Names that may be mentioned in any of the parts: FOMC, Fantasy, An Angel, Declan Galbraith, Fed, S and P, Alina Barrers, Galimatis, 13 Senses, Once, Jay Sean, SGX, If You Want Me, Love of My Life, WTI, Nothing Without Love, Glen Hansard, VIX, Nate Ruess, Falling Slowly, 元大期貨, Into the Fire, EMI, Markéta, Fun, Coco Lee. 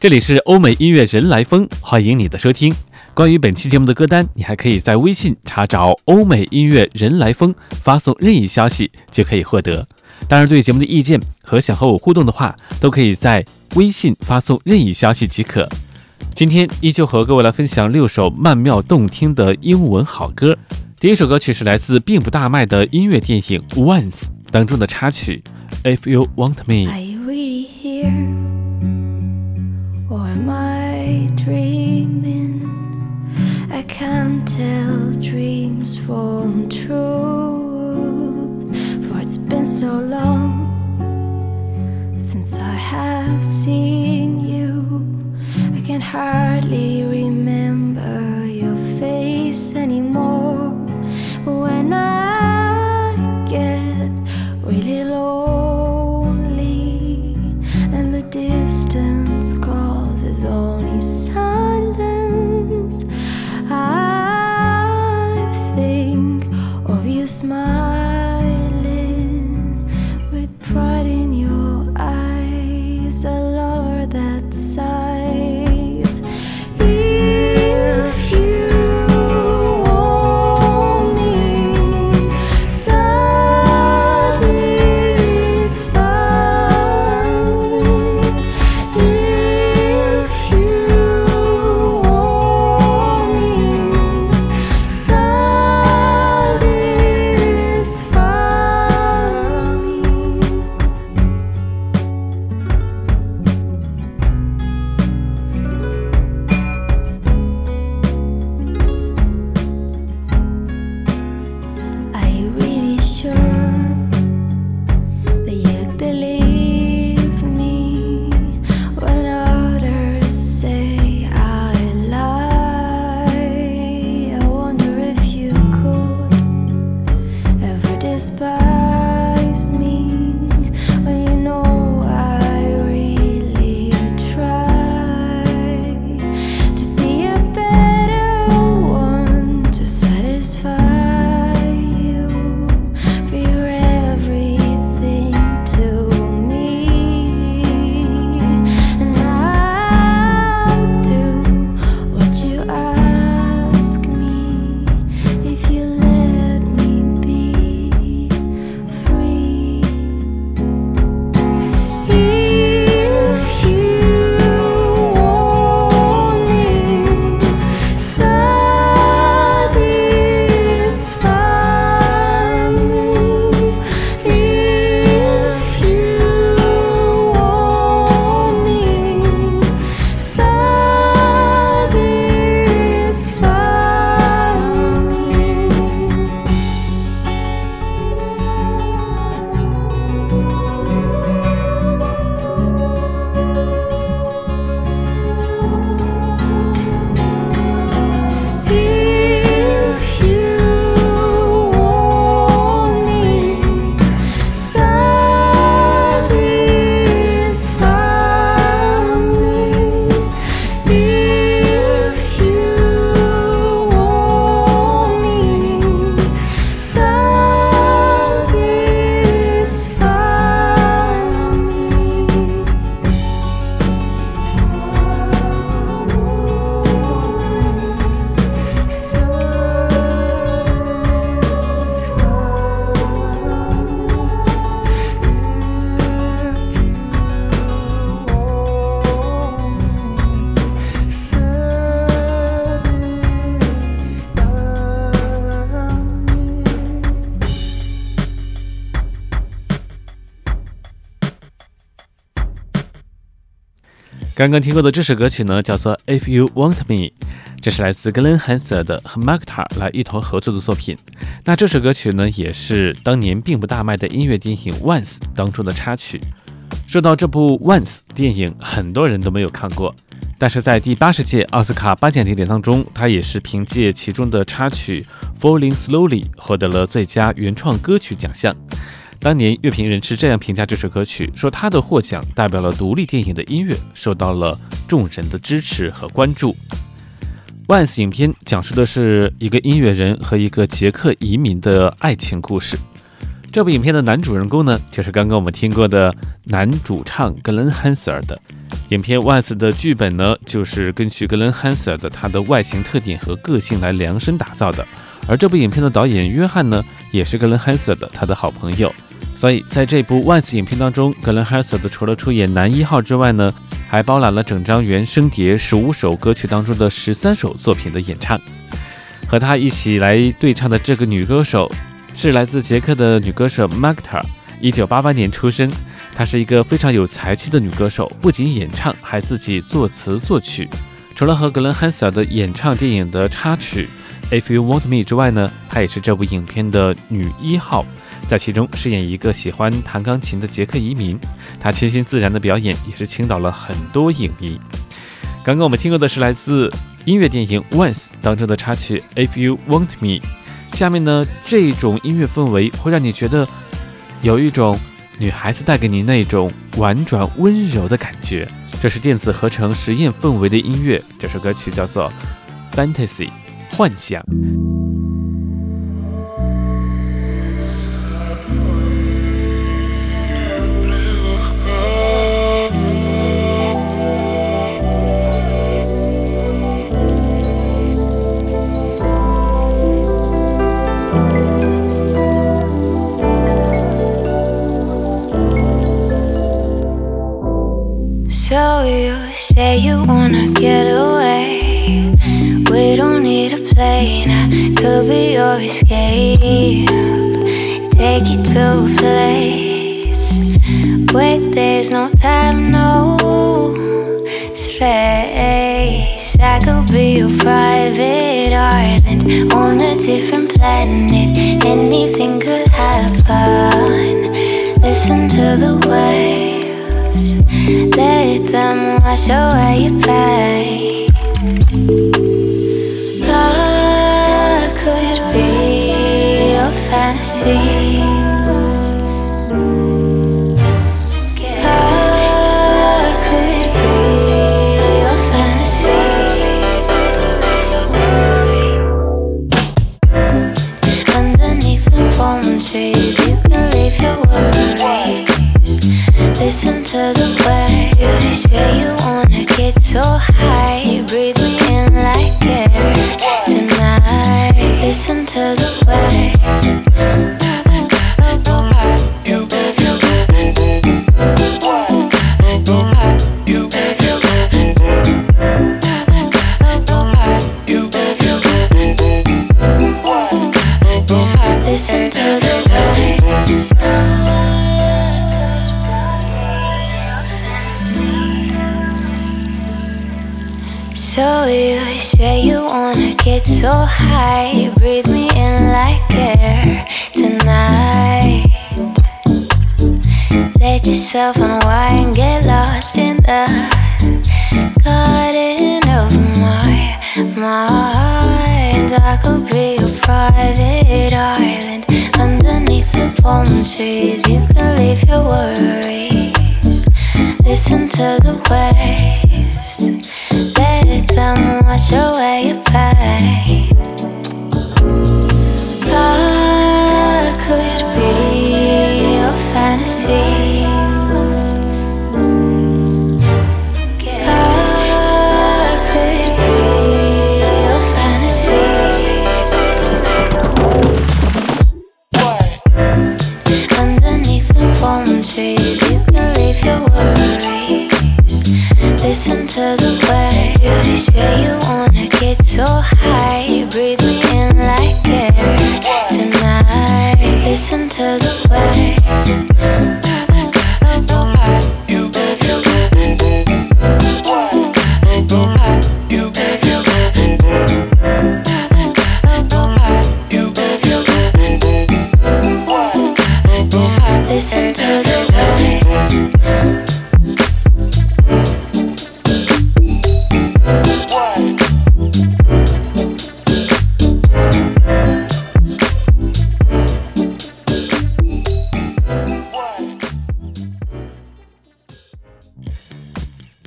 这里是欧美音乐人来风，欢迎你的收听。关于本期节目的歌单，你还可以在微信查找欧美音乐人来风，发送任意消息就可以获得。当然对节目的意见和想和我互动的话，都可以在微信发送任意消息即可。今天依旧和各位来分享六首曼妙动听的英文好歌。第一首歌曲是来自并不大卖的音乐电影 Once 当中的插曲 If You Want Me。 Are you really here?Am I dreaming? I can't tell dreams from truth, for it's been so long since I have seen you. I can hardly remember your face anymore, but when I get really lonely and the distance calls. There's only silence. I think of you smiling with pride in your eyes, a lover that sighs. If you want me, satisfy me.刚刚听过的这首歌曲呢，叫做 If You Want Me， 这是来自 Glen Hansard 和 Markéta 来一同合作的作品。那这首歌曲呢，也是当年并不大卖的音乐电影 Once 当中的插曲。说到这部 Once 电影，很多人都没有看过，但是在第80届奥斯卡颁奖典礼当中，它也是凭借其中的插曲 Falling Slowly 获得了最佳原创歌曲奖项。当年乐评人是这样评价这首歌曲，说他的获奖代表了独立电影的音乐受到了众人的支持和关注。 Once 影片讲述的是一个音乐人和一个捷克移民的爱情故事，这部影片的男主人公呢，就是刚刚我们听过的男主唱 Glen Hansard 的。影片 Once 的剧本呢，就是根据 Glen Hansard 的他的外形特点和个性来量身打造的。而这部影片的导演约翰呢，也是 Glen Hansard 的他的好朋友。所以在这部 Once 影片当中 ，Glen Hansard 除了出演男一号之外呢，还包揽了整张原声碟15首歌曲当中的13首作品的演唱。和他一起来对唱的这个女歌手是来自捷克的女歌手 Markéta， 1988年出生。她是一个非常有才气的女歌手，不仅演唱，还自己作词作曲。除了和 Glen Hansard 的演唱电影的插曲 If You Want Me 之外呢，她也是这部影片的女一号，在其中饰演一个喜欢弹钢琴的捷克移民。她清新自然的表演也是倾倒了很多影迷。刚刚我们听过的是来自音乐电影 Once 当中的插曲 If You Want Me。 下面呢，这种音乐氛围会让你觉得有一种女孩子带给你那种婉转温柔的感觉。这是电子合成实验氛围的音乐，这首歌曲叫做 Fantasy 幻想。So you say you wanna get away. We don't need a plane. I could be your escape. Take you to a place where there's no time, no space. I could be your private island on a different planet. Anything could happen. Listen to the waves.Let them wash away your pain. Love could be your fantasy. Love could be your fantasy. Underneath the palm trees, you can leave your worries.Listen to the waves. They say you wanna get so high. Breathe me in like air tonight. Listen to the waves. Listen to the waves.So you say you wanna get so high. Breathe me in like air tonight. Let yourself unwind, get lost in the garden of my mind. I could be your private island underneath the palm trees. You can leave your worries. Listen to the waves.Let them wash away your pain. Love could be your fantasy. Love could be your fantasy. Underneath the palm trees, you can leave your worries.Listen to the waves. They say you wanna get so high. Breathe me in like air tonight. Listen to the waves. Listen to the waves.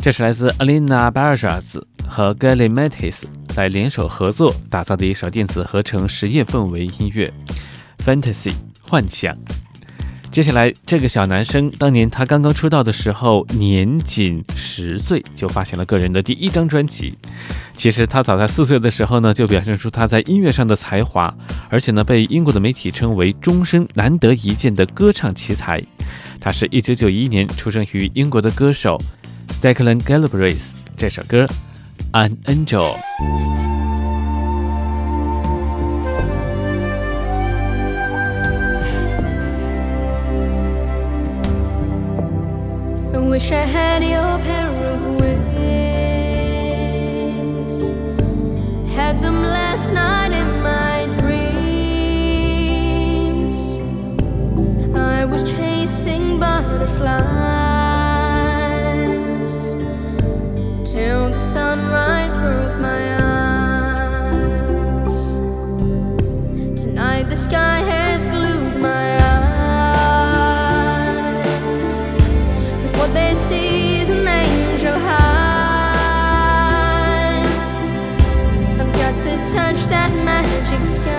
这是来自 Alina Barrers 和 Galimatis 来联手合作打造的一首电子合成实验氛围音乐 Fantasy 幻想。接下来这个小男生，当年他刚刚出道的时候年仅10岁就发行了个人的第一张专辑。其实他早在4岁的时候呢，就表现出他在音乐上的才华，而且呢被英国的媒体称为终身难得一见的歌唱奇才。他是1991年出生于英国的歌手 Declan Galbraith， 这首歌 An Angel。Wish I had your pair of wings. Had them last night in my dreams. I was chasing butterflies till the sunrise broke my eyes. Tonight the sky has glued my eyes.Sees an angel high. I've got to touch that magic sky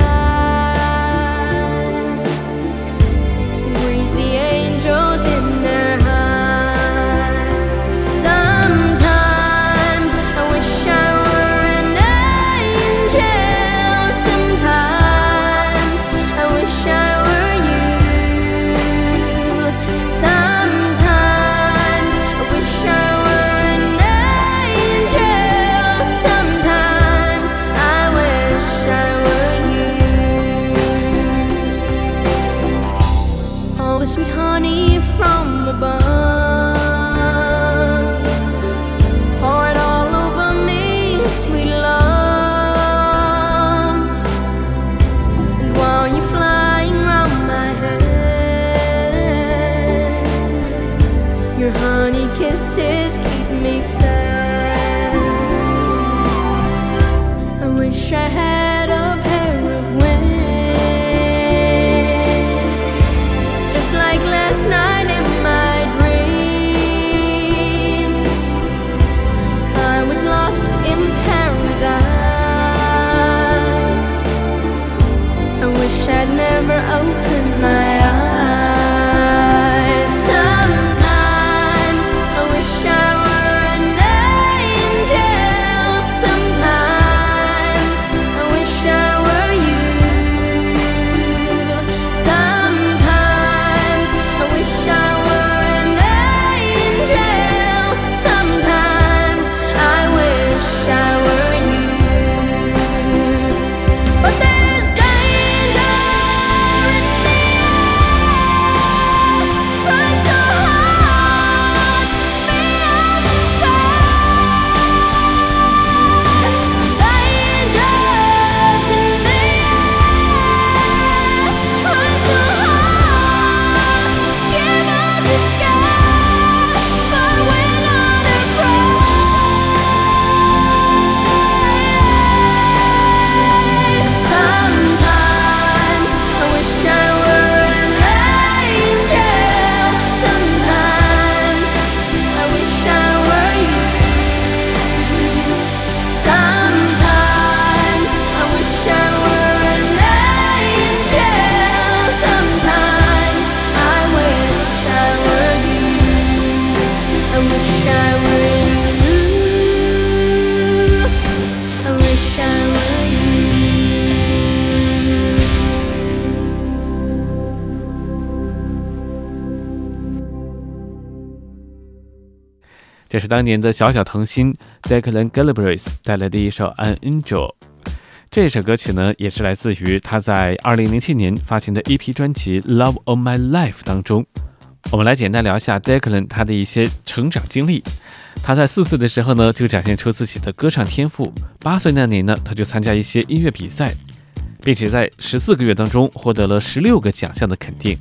and breathe the angels in their eyes. Sometimes I wish I were an angel. Sometimes I wish I were you.这是当年的小小童星 Declan Galbraith 带来的一首 An Angel。 这首歌曲呢，也是来自于他在2007年发行的一批专辑 Love of My Life 当中。我们来简单聊一下 Declan 他的一些成长经历。他在4岁的时候呢，就展现出自己的歌唱天赋。8岁那年呢，他就参加一些音乐比赛，并且在14个月当中获得了16个奖项的肯定。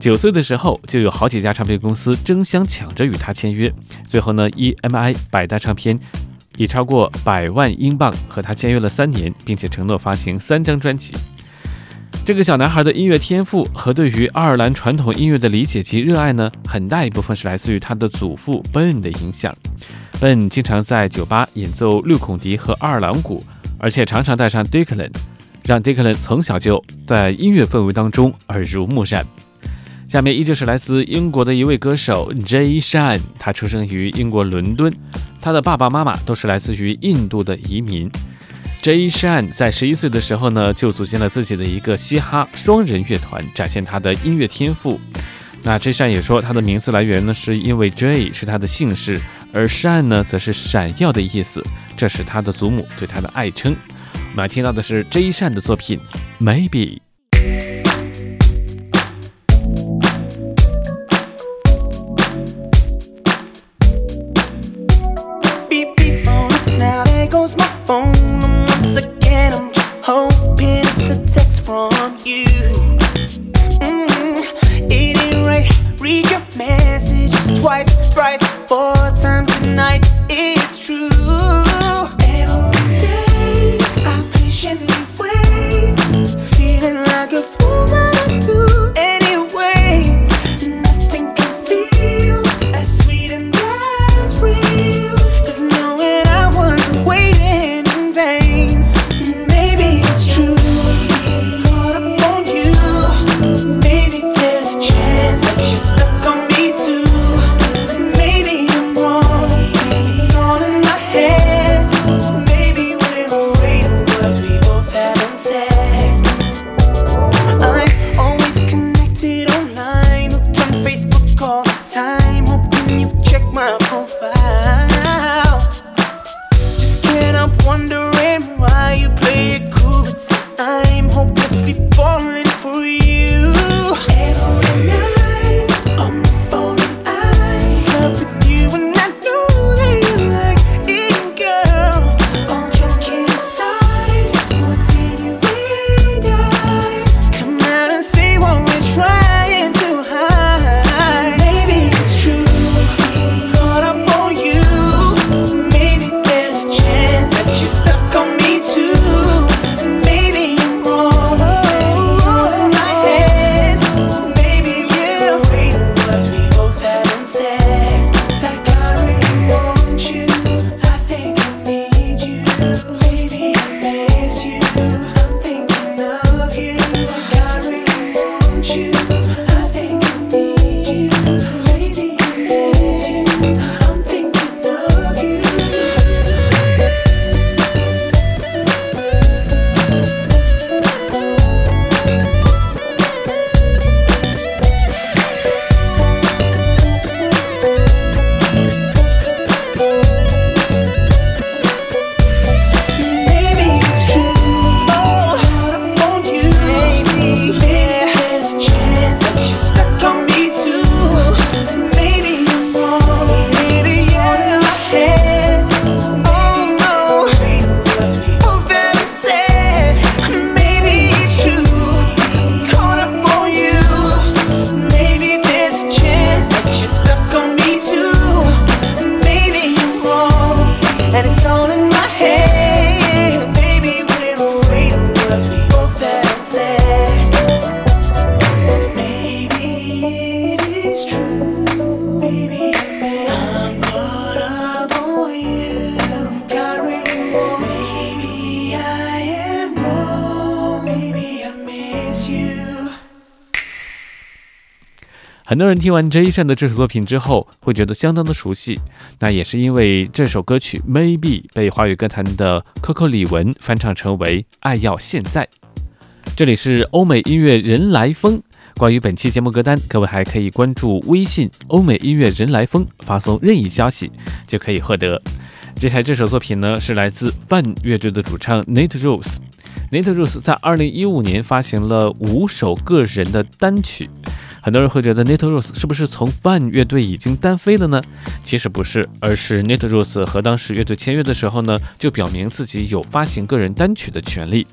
9岁的时候，就有好几家唱片公司争相抢着与他签约，最后呢 EMI 百大唱片以超过100万英镑和他签约了3年，并且承诺发行3张专辑。这个小男孩的音乐天赋和对于爱尔兰传统音乐的理解及热爱呢，很大一部分是来自于他的祖父 Ben 的影响。Ben 经常在酒吧演奏6孔笛和爱尔兰鼓，而且常常带上 Declan， 让 Declan 从小就在音乐氛围当中耳濡目染。下面依旧是来自英国的一位歌手 Jay Sean， 他出生于英国伦敦，他的爸爸妈妈都是来自于印度的移民。Jay Sean 在11岁的时候呢，就组建了自己的一个嘻哈双人乐团，展现他的音乐天赋。那 Jay Sean 也说，他的名字来源呢，是因为 Jay 是他的姓氏，而 Sean 呢，则是闪耀的意思，这是他的祖母对他的爱称。我们来听到的是 Jay Sean 的作品 Maybe。很多人听完 Jay Sean 的这首作品之后会觉得相当的熟悉，那也是因为这首歌曲 Maybe 被华语歌坛的 Coco 李玟翻唱成为爱要现在。这里是欧美音乐人来风，关于本期节目歌单，各位还可以关注微信欧美音乐人来风，发送任意消息就可以获得。接下来这首作品呢，是来自范乐队的主唱 Nate Ruess。Nate Ruess 在2015年发行了5首个人的单曲。很多人会觉得 Nate Ruess 是不是从 Fun 乐队已经单飞了呢？其实不是，而是 Nate Ruess 和当时乐队签约的时候呢，就表明自己有发行个人单曲的权利。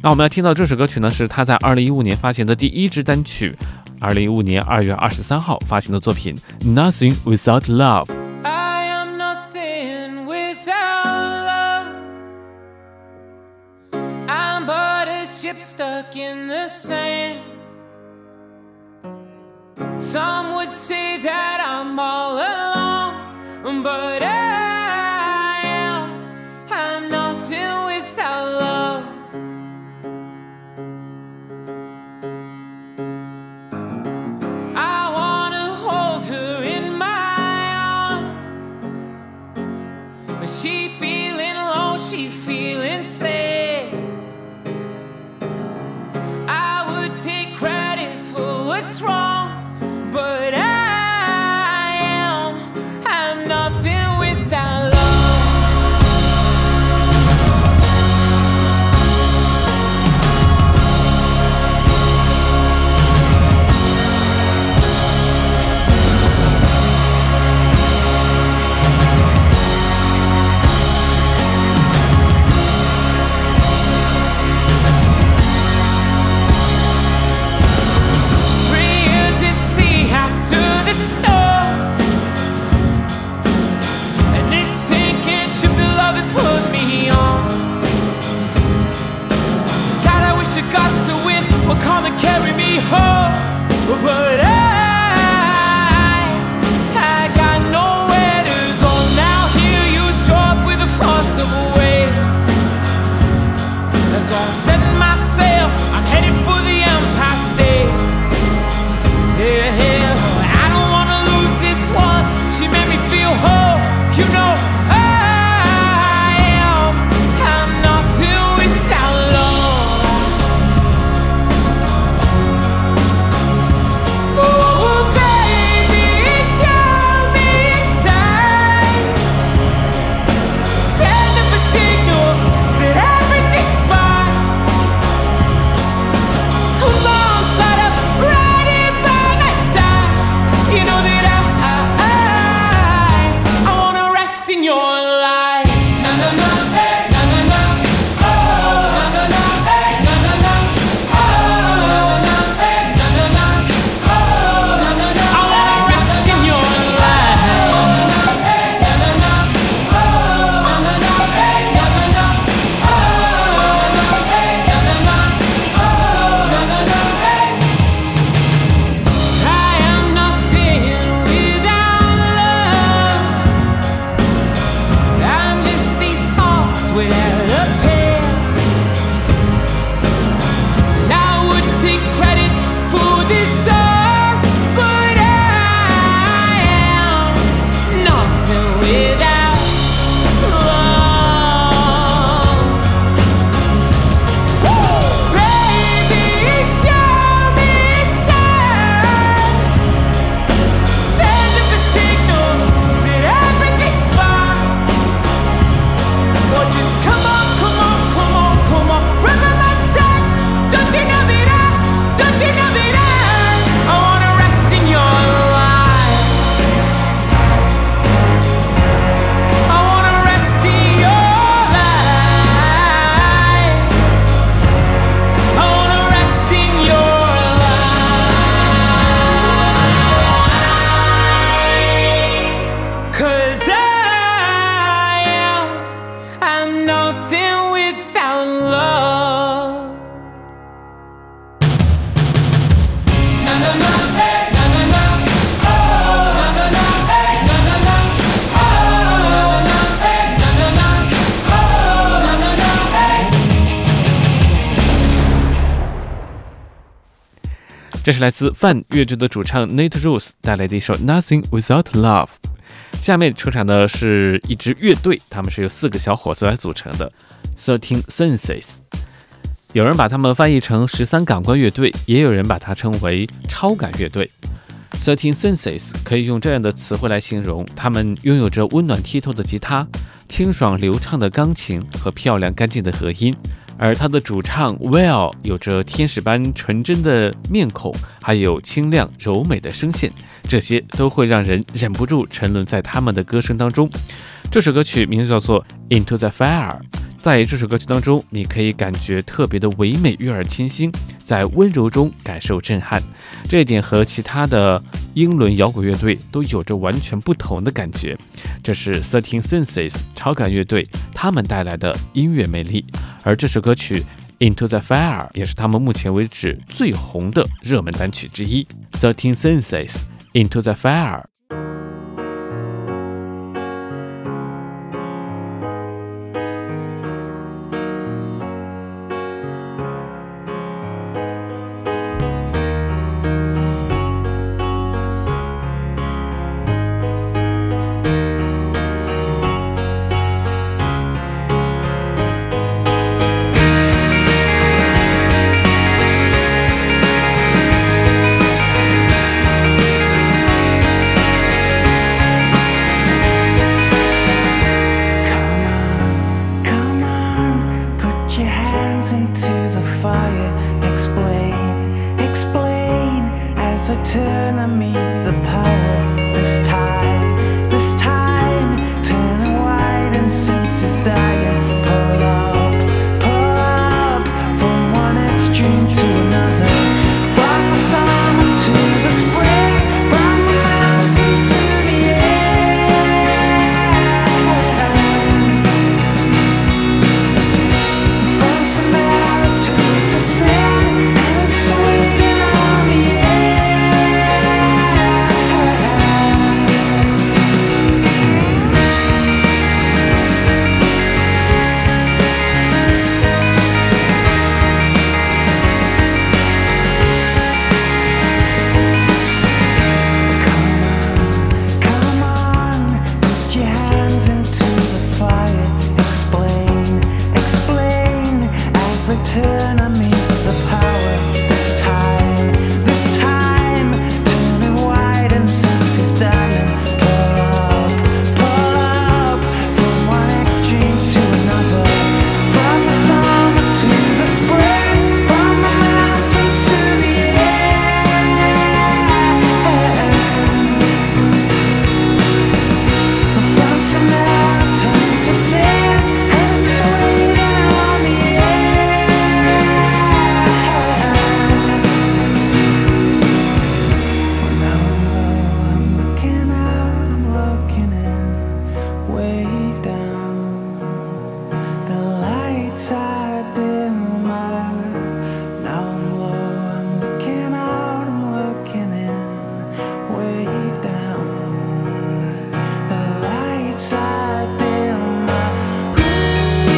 那我们要听到这首歌曲呢，是他在2015年发行的第1支单曲，2015年2月23号发行的作品 Nothing Without Love。I am nothing without love. I'm but a ship stuck in the sand.Some would say that I'm all alone, but I'm nothing without love. I But she feeling low, she feeling sad. I would take credit for what's wrong, but I'm nothing without这是来自 Fun 乐队的主唱 Nate Ruess 带来的一首 Nothing Without Love。 下面出场的是一支乐队，他们是由4个小伙子来组成的，13 Senses。 有人把他们翻译成13感官乐队，也有人把它称为超感乐队。13 Senses 可以用这样的词汇来形容，他们拥有着温暖剔透的吉他，清爽流畅的钢琴和漂亮干净的和音。而他的主唱 Well 有着天使般纯真的面孔，还有清亮柔美的声线，这些都会让人忍不住沉沦在他们的歌声当中。这首歌曲名字叫做 Into the Fire。 在这首歌曲当中，你可以感觉特别的唯美悦耳清新，在温柔中感受震撼，这一点和其他的英伦摇滚乐队都有着完全不同的感觉。这是13 Senses 超感乐队他们带来的音乐魅力，而这首歌曲 Into the Fire 也是他们目前为止最红的热门单曲之一。13 Senses Into the Fire。sense is dying. Pull up from one extreme to another. From the summer to the spring, from the mountain to the air. From Samaritan to sin, and it's waiting on the Come on, put your hands into the fire. Explain as they turn on me the power. This time, turning wide and sense is dying. Pull up from one extreme to another. From the summer to the spring, from the mountain to the air. From Samaritan to sin, and it's waiting on the air. When I'm low, I'm looking out, I'm looking in, way down. The lights are dimmer. Now I'm low, I'm looking out, I'm looking in, way down. The lights are dimmer. Come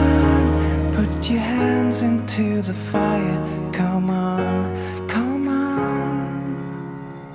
on, put your hands into the fire. Come on, come on.